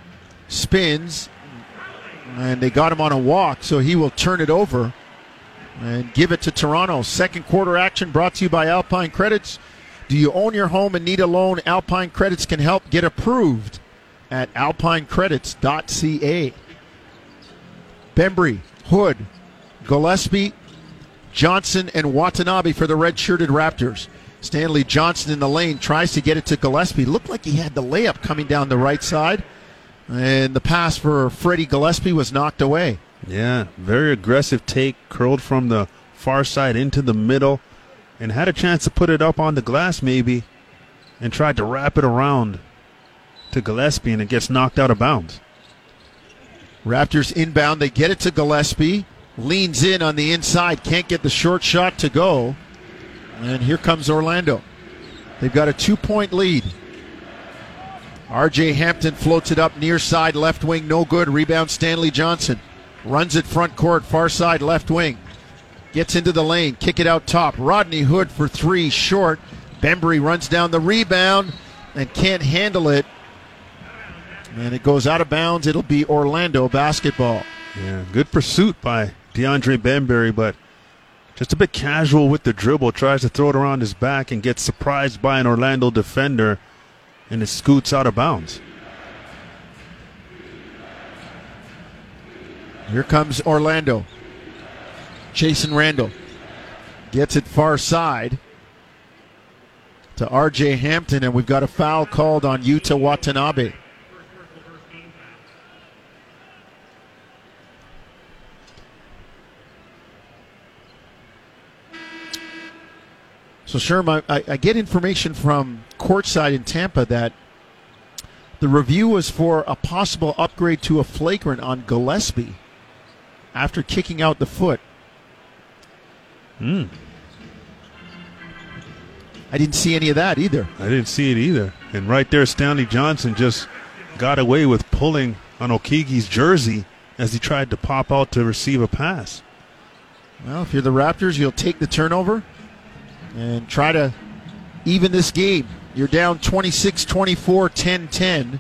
Spins. And they got him on a walk, so he will turn it over and give it to Toronto. Second quarter action brought to you by Alpine Credits. Do you own your home and need a loan? Alpine Credits can help. Get approved at alpinecredits.ca. Bembry, Hood, Gillespie, Johnson, and Watanabe for the red-shirted Raptors. Stanley Johnson in the lane tries to get it to Gillespie. Looked like he had the layup coming down the right side. And the pass for Freddie Gillespie was knocked away. Yeah, very aggressive take, curled from the far side into the middle, and had a chance to put it up on the glass maybe, and tried to wrap it around to Gillespie, and it gets knocked out of bounds. Raptors inbound. They get it to Gillespie. Leans in on the inside. Can't get the short shot to go. And here comes Orlando. They've got a 2-point lead. R.J. Hampton floats it up near side left wing. No good. Rebound Stanley Johnson. Runs it front court. Far side left wing. Gets into the lane. Kick it out top. Rodney Hood for three. Short. Bembry runs down the rebound and can't handle it. And it goes out of bounds. It'll be Orlando basketball. Yeah, good pursuit by DeAndre Bembry, but just a bit casual with the dribble. Tries to throw it around his back and gets surprised by an Orlando defender, and it scoots out of bounds. Here comes Orlando. Chasson Randle gets it far side to R.J. Hampton, and we've got a foul called on Yuta Watanabe. So, Sherm, I get information from courtside in Tampa that the review was for a possible upgrade to a flagrant on Gillespie after kicking out the foot. Hmm. I didn't see any of that either. I didn't see it either. And right there, Stanley Johnson just got away with pulling on Okege's jersey as he tried to pop out to receive a pass. Well, if you're the Raptors, you'll take the turnover and try to even this game. You're down 26-24, 10-10.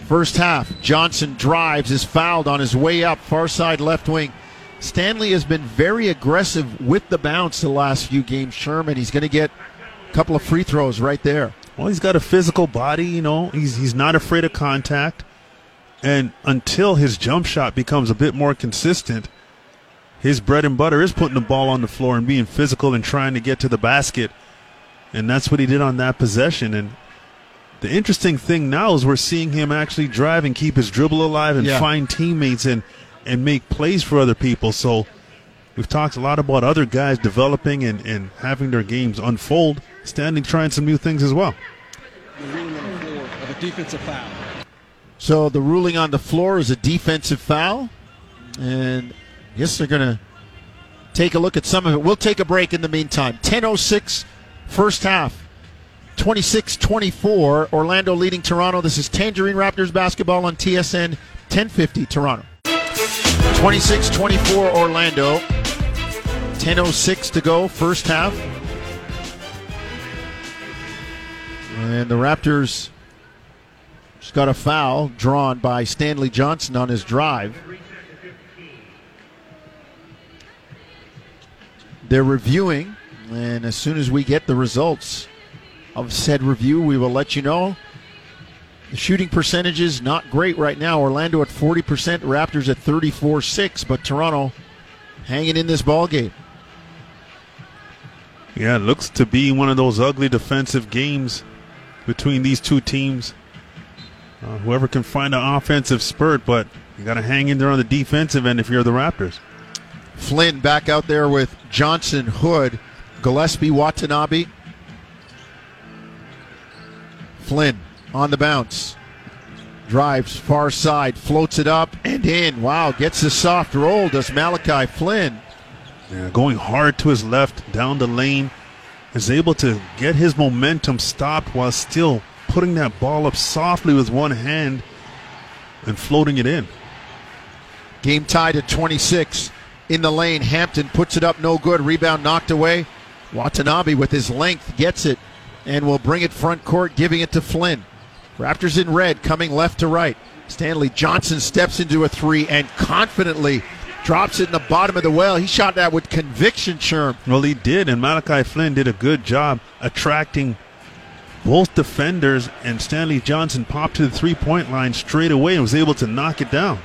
First half, Johnson drives, is fouled on his way up, far side left wing. Stanley has been very aggressive with the bounce the last few games, Sherman. He's going to get a couple of free throws right there. Well, he's got a physical body, you know. He's not afraid of contact. And until his jump shot becomes a bit more consistent, his bread and butter is putting the ball on the floor and being physical and trying to get to the basket. And that's what he did on that possession. And the interesting thing now is we're seeing him actually drive and keep his dribble alive and find teammates and make plays for other people. So we've talked a lot about other guys developing and having their games unfold. Stanley trying some new things as well. The ruling on the floor of a defensive foul. So the ruling on the floor is a defensive foul. And I guess they're going to take a look at some of it. We'll take a break in the meantime. 10:06 first half. 26-24. Orlando leading Toronto. This is Tangerine Raptors basketball on TSN 1050 Toronto. 26-24 Orlando, 10:06 to go, first half. And the Raptors just got a foul drawn by Stanley Johnson on his drive. They're reviewing, and as soon as we get the results of said review, we will let you know. The shooting percentage is not great right now. Orlando at 40%, Raptors at 34-6, but Toronto hanging in this ballgame. Yeah, it looks to be one of those ugly defensive games between these two teams. Whoever can find an offensive spurt, but you got to hang in there on the defensive end if you're the Raptors. Flynn back out there with Johnson, Hood, Gillespie, Watanabe. Flynn on the bounce, drives far side, floats it up and in. Wow, gets a soft roll, does Malachi Flynn. Yeah, going hard to his left, down the lane, is able to get his momentum stopped while still putting that ball up softly with one hand and floating it in. Game tied at 26. In the lane, Hampton puts it up, no good. Rebound knocked away. Watanabe with his length gets it and will bring it front court, giving it to Flynn. Raptors in red, coming left to right. Stanley Johnson steps into a three and confidently drops it in the bottom of the well. He shot that with conviction, Sherm. Well, he did, and Malachi Flynn did a good job attracting both defenders, and Stanley Johnson popped to the three-point line straight away and was able to knock it down.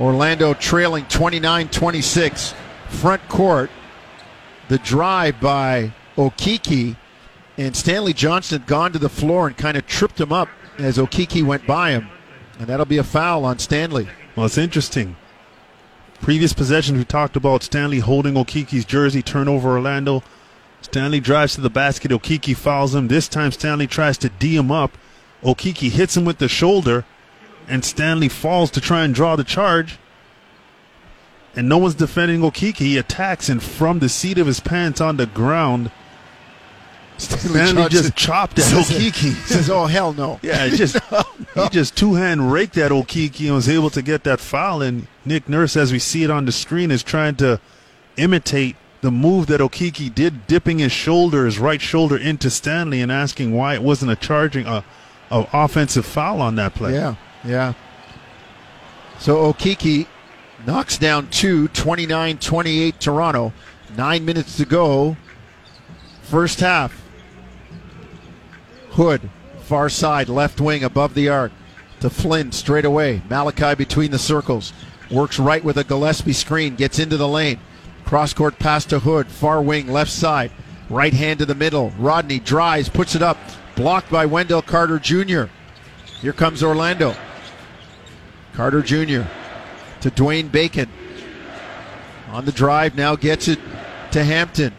Orlando trailing 29-26. Front court, the drive by Okeke. And Stanley Johnson had gone to the floor and kind of tripped him up as Okeke went by him. And that'll be a foul on Stanley. Well, it's interesting. Previous possessions, we talked about Stanley holding Okeke's jersey, turnover Orlando. Stanley drives to the basket. Okeke fouls him. This time Stanley tries to D him up. Okeke hits him with the shoulder. And Stanley falls to try and draw the charge. And no one's defending Okeke. He attacks, and from the seat of his pants on the ground, Stanley just chopped at Okeke. Says, oh, hell no. Yeah, just, he just two-hand raked at Okeke and was able to get that foul. And Nick Nurse, as we see it on the screen, is trying to imitate the move that Okeke did, dipping his shoulder, his right shoulder, into Stanley and asking why it wasn't a offensive foul on that play. Yeah. So Okeke knocks down two, 29-28 Toronto. 9 minutes to go, first half. Hood, far side, left wing, above the arc, to Flynn straight away. Malachi between the circles. Works right with a Gillespie screen, gets into the lane. Cross-court pass to Hood, far wing, left side. Right hand to the middle. Rodney drives, puts it up. Blocked by Wendell Carter Jr. Here comes Orlando. Carter Jr. to Dwayne Bacon. On the drive, now gets it to Hampton.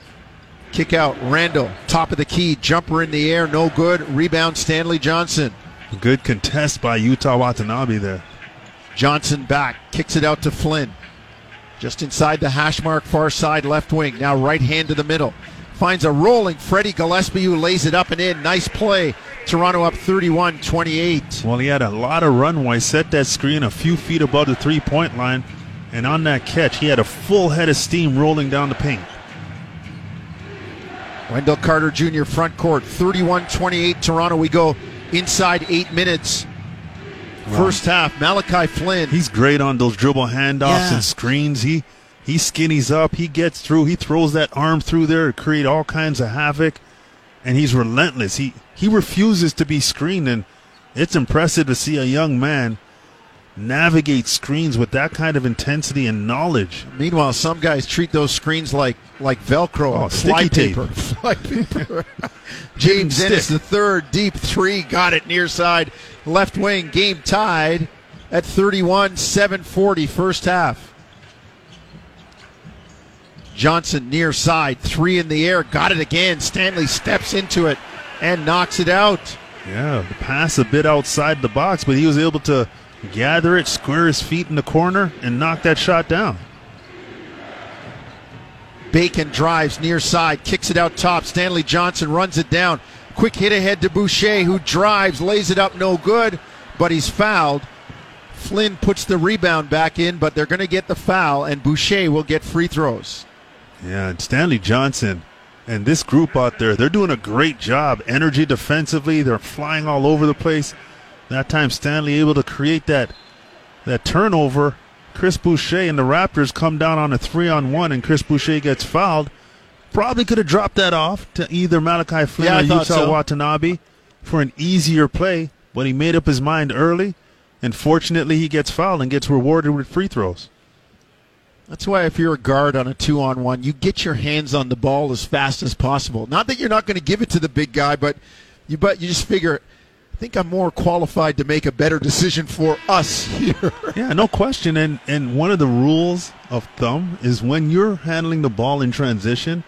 Kick out, Randle, top of the key, jumper in the air, no good. Rebound, Stanley Johnson. Good contest by Yuta Watanabe there. Johnson back, kicks it out to Flynn. Just inside the hash mark, far side, left wing. Now right hand to the middle. Finds a rolling Freddie Gillespie who lays it up and in. Nice play. Toronto up 31-28. Well, he had a lot of runway. Set that screen a few feet above the three-point line. And on that catch, he had a full head of steam rolling down the paint. Wendell Carter Jr. front court. 31-28 Toronto. We go inside 8 minutes. Wow. First half, Malachi Flynn. He's great on those dribble handoffs and screens. He skinnies up. He gets through. He throws that arm through there to create all kinds of havoc. And he's relentless. He refuses to be screened. And it's impressive to see a young man navigate screens with that kind of intensity and knowledge. Meanwhile, some guys treat those screens like Velcro, fly paper. Fly paper. James Ennis III, deep three, got it near side, left wing. Game tied at 31-7-40 first half. Johnson near side, three in the air, got it again. Stanley steps into it and knocks it out. Yeah, the pass a bit outside the box, but he was able to gather it, square his feet in the corner, and knock that shot down. Bacon drives near side, kicks it out top. Stanley Johnson runs it down. Quick hit ahead to Boucher, who drives, lays it up, no good, but he's fouled. Flynn puts the rebound back in, but they're going to get the foul, and Boucher will get free throws. Yeah, and Stanley Johnson and this group out there, they're doing a great job. Energy defensively, they're flying all over the place. That time Stanley able to create that turnover. Chris Boucher and the Raptors come down on a 3-on-1, and Chris Boucher gets fouled. Probably could have dropped that off to either Malachi Flynn or Yuta Watanabe for an easier play, but he made up his mind early, and fortunately he gets fouled and gets rewarded with free throws. That's why if you're a guard on a 2-on-1, you get your hands on the ball as fast as possible. Not that you're not going to give it to the big guy, but you just figure, I think I'm more qualified to make a better decision for us here. Yeah, no question. And one of the rules of thumb is when you're handling the ball in transition,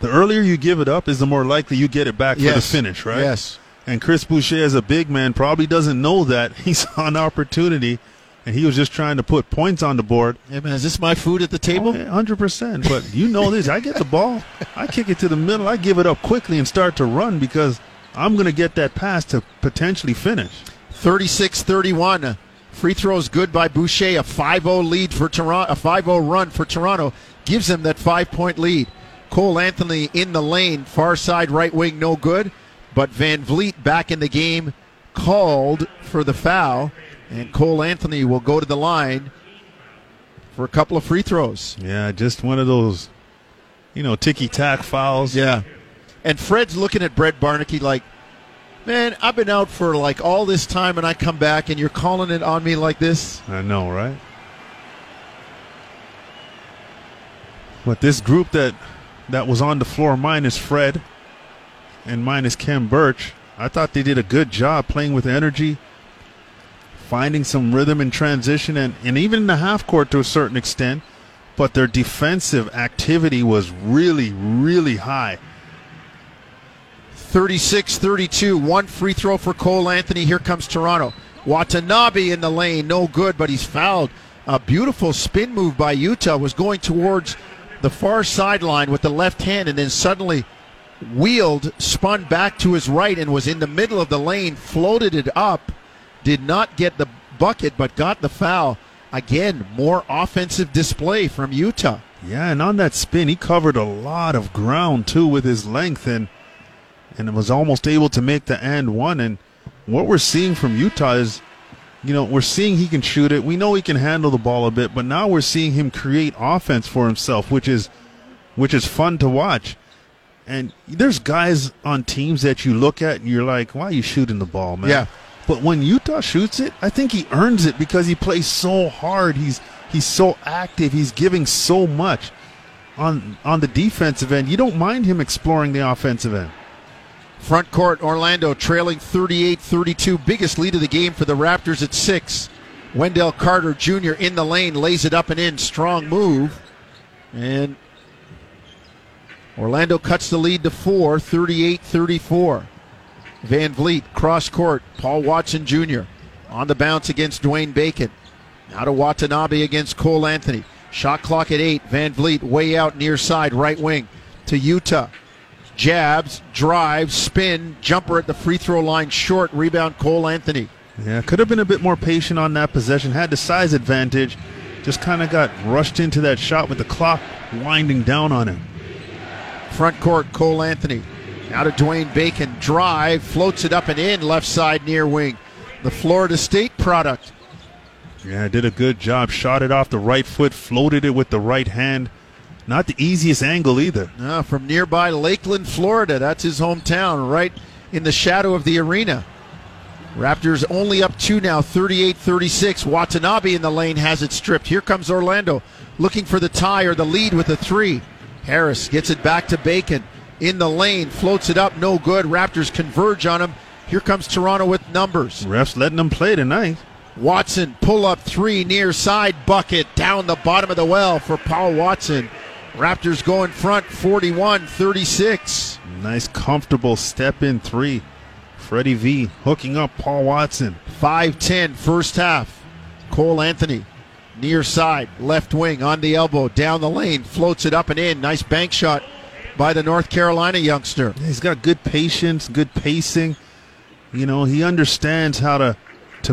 the earlier you give it up is the more likely you get it back for the finish, right? Yes. And Chris Boucher, as a big man, probably doesn't know that. He saw an opportunity, and he was just trying to put points on the board. Hey, man, is this my food at the table? Oh, 100%. But you know this. I get the ball. I kick it to the middle. I give it up quickly and start to run because I'm going to get that pass to potentially finish. 36-31. Free throws good by Boucher. A 5-0 lead for Toronto. A 5-0 run for Toronto gives them that 5-point lead. Cole Anthony in the lane, far side right wing, no good. But VanVleet back in the game, called for the foul, and Cole Anthony will go to the line for a couple of free throws. Yeah, just one of those, ticky-tack fouls. Yeah. And Fred's looking at Brett Barneke like, man, I've been out for all this time and I come back and you're calling it on me like this. I know, right? But this group that was on the floor minus Fred and minus Khem Birch, I thought they did a good job playing with energy, finding some rhythm in transition and even in the half court to a certain extent. But their defensive activity was really, really high. 36-32, one free throw for Cole Anthony. Here comes Toronto. Watanabe in the lane, no good, but he's fouled. A beautiful spin move by Yuta, was going towards the far sideline with the left hand and then suddenly wheeled, spun back to his right and was in the middle of the lane, floated it up, did not get the bucket but got the foul. Again, more offensive display from Yuta. Yeah, and on that spin, he covered a lot of ground too with his length and was almost able to make the and one. And what we're seeing from Yuta is, we're seeing he can shoot it. We know he can handle the ball a bit, but now we're seeing him create offense for himself, which is fun to watch. And there's guys on teams that you look at and you're like, why are you shooting the ball, man? Yeah. But when Yuta shoots it, I think he earns it because he plays so hard. He's so active. He's giving so much on the defensive end. You don't mind him exploring the offensive end. Front court, Orlando trailing 38-32. Biggest lead of the game for the Raptors at 6. Wendell Carter Jr. in the lane, lays it up and in. Strong move. And Orlando cuts the lead to four, 38-34. VanVleet, cross court, Paul Watson Jr. on the bounce against Dwayne Bacon. Now to Watanabe against Cole Anthony. Shot clock at 8. VanVleet way out near side, right wing to Yuta. Jabs, drive, spin, jumper at the free throw line, short, rebound Cole Anthony. Yeah, could have been a bit more patient on that possession. Had the size advantage. Just kind of got rushed into that shot with the clock winding down on him. Front court, Cole Anthony. Now to Dwayne Bacon. Drive, floats it up and in, left side near wing. The Florida State product. Yeah, did a good job. Shot it off the right foot, floated it with the right hand. Not the easiest angle either. No, from nearby Lakeland, Florida. That's his hometown, right in the shadow of the arena. Raptors only up two now, 38-36. Watanabe in the lane has it stripped. Here comes Orlando looking for the tie or the lead with a three. Harris gets it back to Bacon. In the lane, floats it up, no good. Raptors converge on him. Here comes Toronto with numbers. Refs letting them play tonight. Watson, pull-up three, near side bucket, down the bottom of the well for Paul Watson. Raptors go in front, 41-36. Nice, comfortable step-in three. Freddie V hooking up Paul Watson. 5-10 first half. Cole Anthony, near side, left wing, on the elbow, down the lane, floats it up and in. Nice bank shot by the North Carolina youngster. He's got good patience, good pacing. You know, he understands how to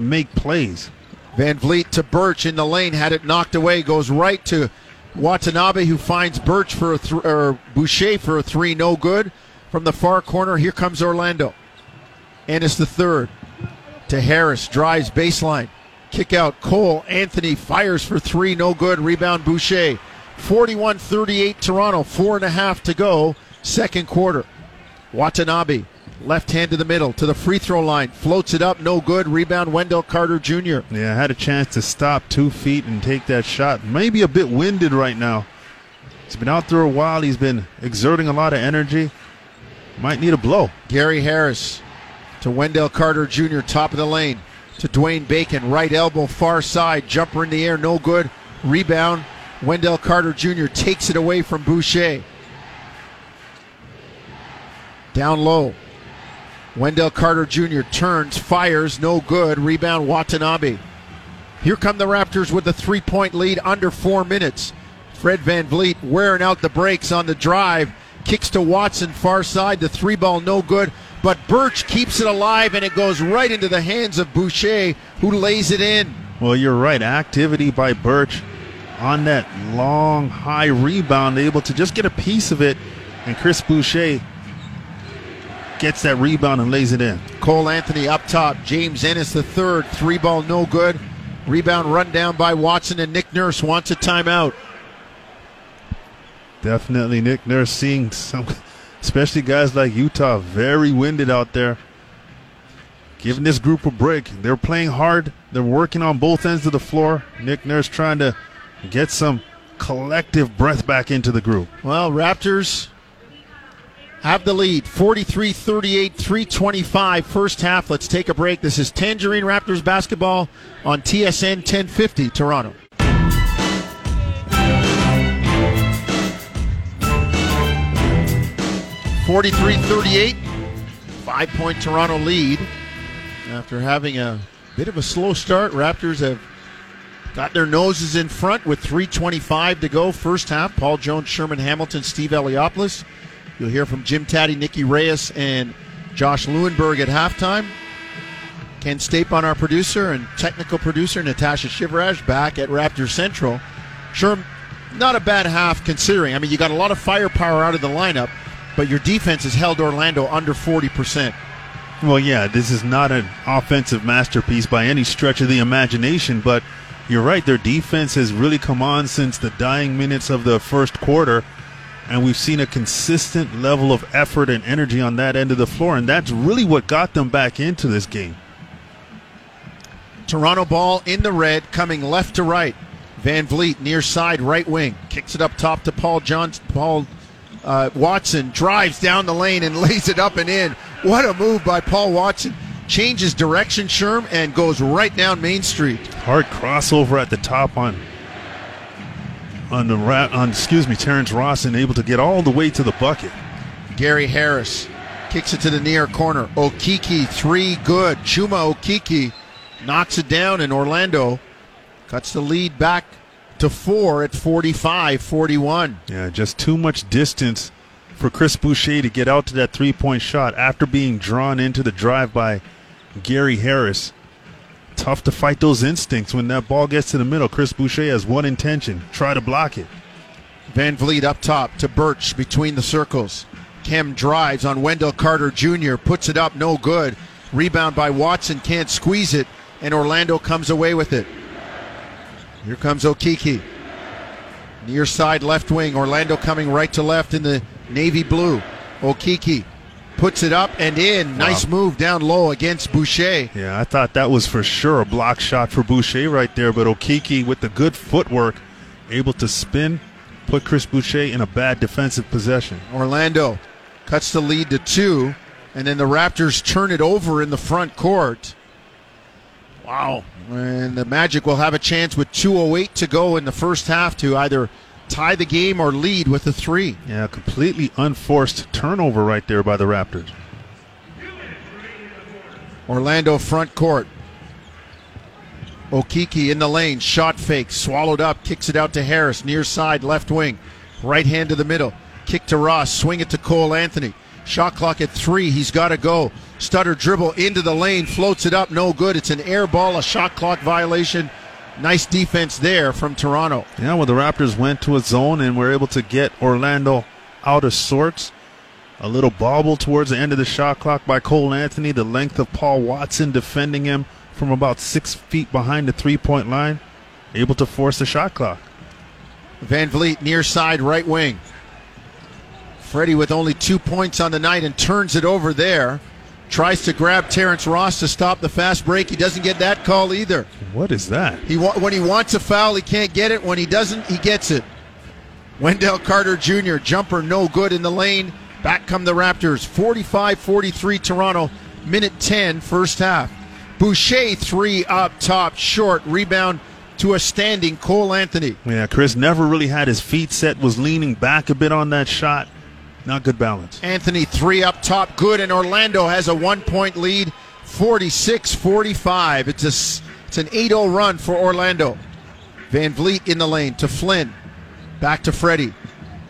make plays. VanVleet to Birch in the lane, had it knocked away, goes right to Watanabe, who finds Birch for a Boucher for a three, no good. From the far corner, here comes Orlando. Ennis III to Harris, drives baseline. Kick out, Cole Anthony fires for three, no good. Rebound, Boucher. 41-38 Toronto, 4.5 to go, second quarter. Watanabe, left hand to the middle, to the free throw line, floats it up, no good. Rebound, Wendell Carter Jr. Yeah, had a chance to stop 2 feet and take that shot. Maybe a bit winded right now. He's been out there a while. He's been exerting a lot of energy. Might need a blow. Gary Harris to Wendell Carter Jr., top of the lane, to Dwayne Bacon, right elbow, far side, jumper in the air, no good. Rebound, Wendell Carter Jr. takes it away from Boucher. Down low. Wendell Carter Jr. turns, fires, no good. Rebound, Watanabe. Here come the Raptors with a three-point lead under 4 minutes. Fred VanVleet wearing out the brakes on the drive. Kicks to Watson, far side. The three-ball, no good. But Birch keeps it alive, and it goes right into the hands of Boucher, who lays it in. Well, you're right. Activity by Birch on that long, high rebound, able to just get a piece of it, and Chris Boucher gets that rebound and lays it in. Cole Anthony up top, James Ennis III, three-ball no good. Rebound run down by Watson, and Nick Nurse wants a timeout. Definitely Nick Nurse seeing some, especially guys like Utah, very winded out there. Giving this group a break. They're playing hard. They're working on both ends of the floor. Nick Nurse trying to get some collective breath back into the group. Well, Raptors have the lead, 43-38, 3:25 first half. Let's take a break. This is Tangerine Raptors basketball on TSN 1050 Toronto. (43-38) 5-point Toronto lead. After having a bit of a slow start, Raptors have got their noses in front with 3:25 to go first half. Paul Jones, Sherman Hamilton, Steve Eliopoulos. You'll hear from Jim Taddy, Nikki Reyes, and Josh Lewinberg at halftime. Ken Stapon, our producer, and technical producer Natasha Shivraj back at Raptor Central. Sure, not a bad half considering. I mean, you got a lot of firepower out of the lineup, but your defense has held Orlando under 40%. Well, yeah, this is not an offensive masterpiece by any stretch of the imagination, but you're right, their defense has really come on since the dying minutes of the first quarter, and we've seen a consistent level of effort and energy on that end of the floor, and that's really what got them back into this game. Toronto ball in the red, coming left to right. VanVleet near side, right wing, kicks it up top to Paul Watson, drives down the lane and lays it up and in. What a move by Paul Watson. Changes direction, Sherm, and goes right down Main Street. Hard crossover at the top on Terrence Ross, and able to get all the way to the bucket. Gary Harris kicks it to the near corner. Okeke, three, good. Chuma Okeke knocks it down, and Orlando cuts the lead back to four at 45-41. Yeah, just too much distance for Chris Boucher to get out to that three-point shot after being drawn into the drive by Gary Harris. Tough to fight those instincts when that ball gets to the middle. Chris Boucher has one intention, try to block it. VanVleet up top to Birch between the circles. Khem drives on Wendell Carter Jr., puts it up, no good. Rebound by Watson, can't squeeze it, and Orlando comes away with it. Here comes Okeke. Near side left wing, Orlando coming right to left in the navy blue. Okeke puts it up and in. Wow. Nice move down low against Boucher. Yeah, I thought that was for sure a block shot for Boucher right there, but Okeke with the good footwork, able to spin, put Chris Boucher in a bad defensive possession. Orlando cuts the lead to two, and then the Raptors turn it over in the front court. Wow. And the Magic will have a chance with 2:08 to go in the first half to either tie the game or lead with a three. Yeah, completely unforced turnover right there by the Raptors. Orlando front court. Okeke in the lane, shot fake, swallowed up, kicks it out to Harris, near side, left wing, right hand to the middle, kick to Ross, swing it to Cole Anthony. Shot clock at three, he's got to go. Stutter dribble into the lane, floats it up, no good. It's an air ball, a shot clock violation. Nice defense there from Toronto. Yeah, well, the Raptors went to a zone and were able to get Orlando out of sorts. A little bobble towards the end of the shot clock by Cole Anthony, the length of Paul Watson defending him from about 6 feet behind the three-point line, able to force the shot clock. VanVleet near side right wing. Freddie with only 2 points on the night and turns it over there. Tries to grab Terrence Ross to stop the fast break. He doesn't get that call either. What is that? When he wants a foul, he can't get it. When he doesn't, he gets it. Wendell Carter Jr., jumper no good in the lane. Back come the Raptors. 45-43 Toronto, minute 10, first half. Boucher, three up top, short, rebound to a standing Cole Anthony. Yeah, Chris never really had his feet set, was leaning back a bit on that shot. Not good balance. Anthony, three up top, good, and Orlando has a one-point lead, 46-45. It's an 8-0 run for Orlando. VanVleet in the lane to Flynn. Back to Freddie.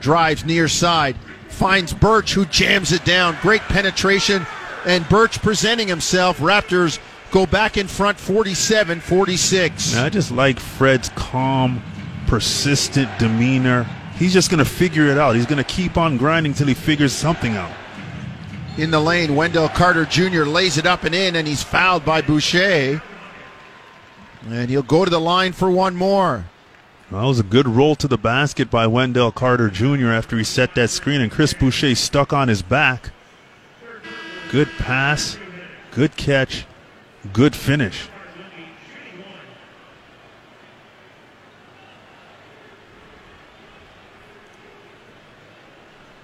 Drives near side. Finds Birch, who jams it down. Great penetration, and Birch presenting himself. Raptors go back in front, 47-46. I just like Fred's calm, persistent demeanor. He's just going to figure it out. He's going to keep on grinding till he figures something out. In the lane, Wendell Carter Jr. lays it up and in, and he's fouled by Boucher. And he'll go to the line for one more. Well, that was a good roll to the basket by Wendell Carter Jr. after he set that screen, and Chris Boucher stuck on his back. Good pass, good catch, good finish.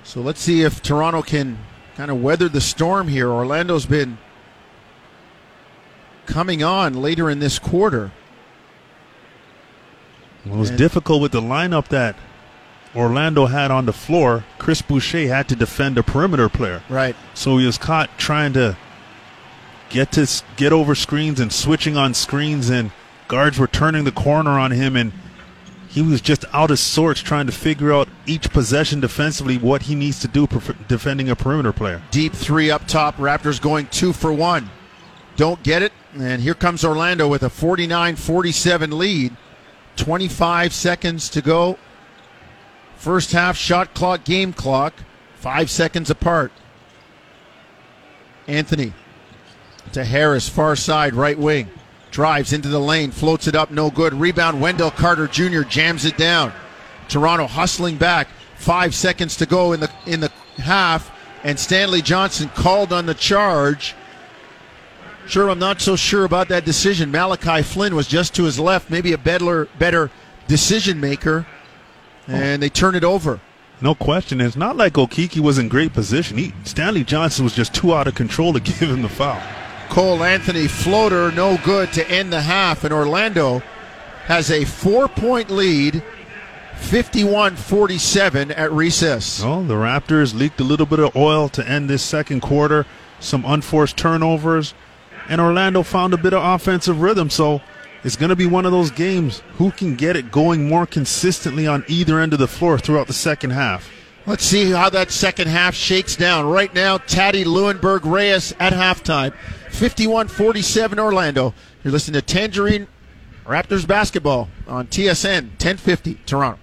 So let's see if Toronto can kind of weather the storm here. Orlando's been coming on later in this quarter. Well, it was difficult with the lineup that Orlando had on the floor. Chris Boucher had to defend a perimeter player. Right. So he was caught trying to get over screens and switching on screens, and guards were turning the corner on him, and he was just out of sorts trying to figure out each possession defensively what he needs to do defending a perimeter player. Deep three up top. Raptors going 2 for 1. Don't get it. And here comes Orlando with a 49-47 lead. 25 seconds to go. First half, shot clock, game clock. 5 seconds apart. Anthony to Harris, far side, right wing. Drives into the lane, floats it up, no good. Rebound, Wendell Carter Jr. jams it down. Toronto hustling back. 5 seconds to go in the half, and Stanley Johnson called on the charge. Sure, I'm not so sure about that decision. Malachi Flynn was just to his left, maybe a better decision maker, and they turn it over. No question. It's not like Okeke was in great position. Stanley Johnson was just too out of control to give him the foul. Cole Anthony floater, no good to end the half, and Orlando has a 4-point lead, 51-47 at recess. Well, the Raptors leaked a little bit of oil to end this second quarter, some unforced turnovers, and Orlando found a bit of offensive rhythm. So it's going to be one of those games. Who can get it going more consistently on either end of the floor throughout the second half? Let's see how that second half shakes down. Right now, Taddy Leuenberg-Reyes at halftime. 51-47 Orlando. You're listening to Tangerine Raptors basketball on TSN 1050 Toronto.